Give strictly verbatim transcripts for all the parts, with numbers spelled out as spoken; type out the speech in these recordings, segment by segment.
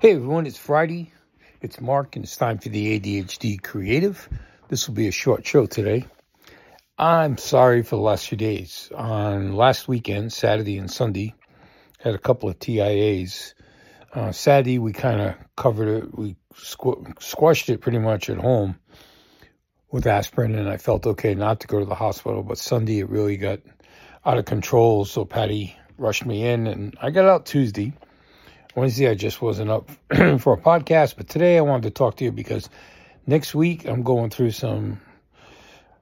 Hey everyone, it's Friday, it's Mark, and it's time for the A D H D Creative. This will be a short show today. I'm sorry for the last few days. On last weekend, Saturday and Sunday, had a couple of T I As. Uh, Saturday, we kind of covered it, we squ- squashed it pretty much at home with aspirin, and I felt okay not to go to the hospital, but Sunday it really got out of control, so Patty rushed me in, and I got out Tuesday. Wednesday, I just wasn't up for a podcast, but today I wanted to talk to you because next week I'm going through some,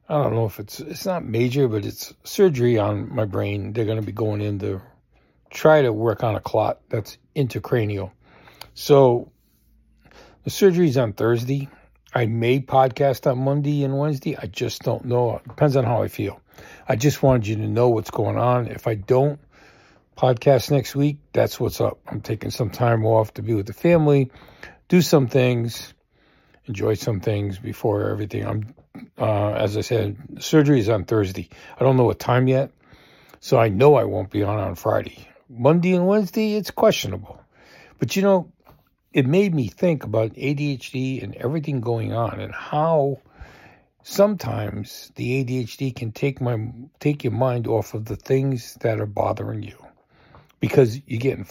I don't know if it's, it's not major, but it's surgery on my brain. They're going to be going in to try to work on a clot that's intracranial. So the surgery's on Thursday. I may podcast on Monday and Wednesday. I just don't know. It depends on how I feel. I just wanted you to know what's going on. If I don't podcast next week, that's what's up. I'm taking some time off to be with the family, do some things, enjoy some things before everything. I'm, uh, as I said, surgery is on Thursday. I don't know what time yet, so I know I won't be on on Friday. Monday and Wednesday, it's questionable. But, you know, it made me think about A D H D and everything going on and how sometimes the A D H D can take my take your mind off of the things that are bothering you. Because you're getting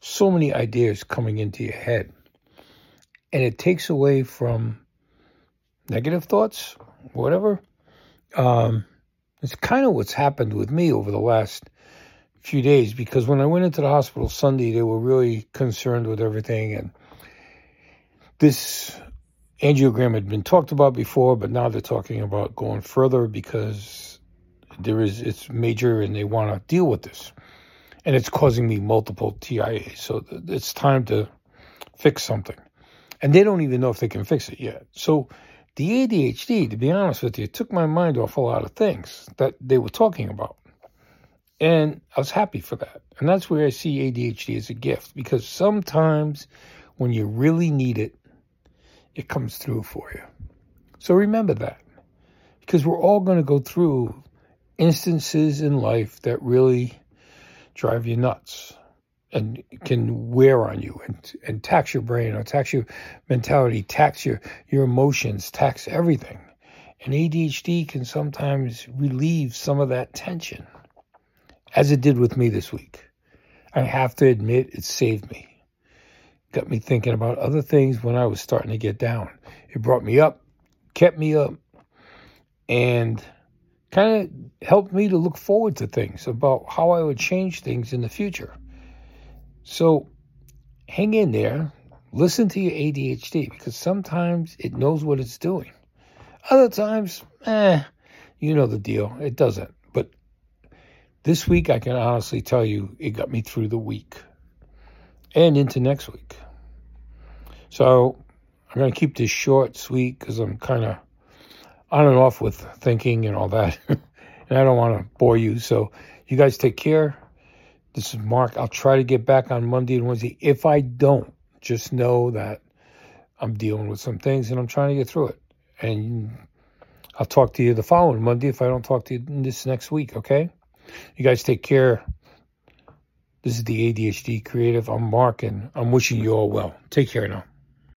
so many ideas coming into your head. And it takes away from negative thoughts, whatever. Um, it's kind of what's happened with me over the last few days. Because when I went into the hospital Sunday, they were really concerned with everything. And this angiogram had been talked about before, but now they're talking about going further because there is it's major and they want to deal with this. And it's causing me multiple T I As. So it's time to fix something. And they don't even know if they can fix it yet. So the A D H D, to be honest with you, took my mind off a lot of things that they were talking about. And I was happy for that. And that's where I see A D H D as a gift. Because sometimes when you really need it, it comes through for you. So remember that. Because we're all going to go through instances in life that really drive you nuts and can wear on you and, and tax your brain or tax your mentality, tax your, your emotions, tax everything. And A D H D can sometimes relieve some of that tension, as it did with me this week. I have to admit, it saved me. Got me thinking about other things when I was starting to get down. It brought me up, kept me up, and kind of helped me to look forward to things about how I would change things in the future. So hang in there, listen to your A D H D, because sometimes it knows what it's doing. Other times, eh, you know the deal, it doesn't. But this week, I can honestly tell you, it got me through the week and into next week. So I'm going to keep this short, sweet, because I'm kind of on and off with thinking and all that. And I don't want to bore you. So you guys take care. This is Mark. I'll try to get back on Monday and Wednesday. If I don't, just know that I'm dealing with some things and I'm trying to get through it. And I'll talk to you the following Monday if I don't talk to you this next week, okay? You guys take care. This is the A D H D Creative. I'm Mark, and I'm wishing you all well. Take care now.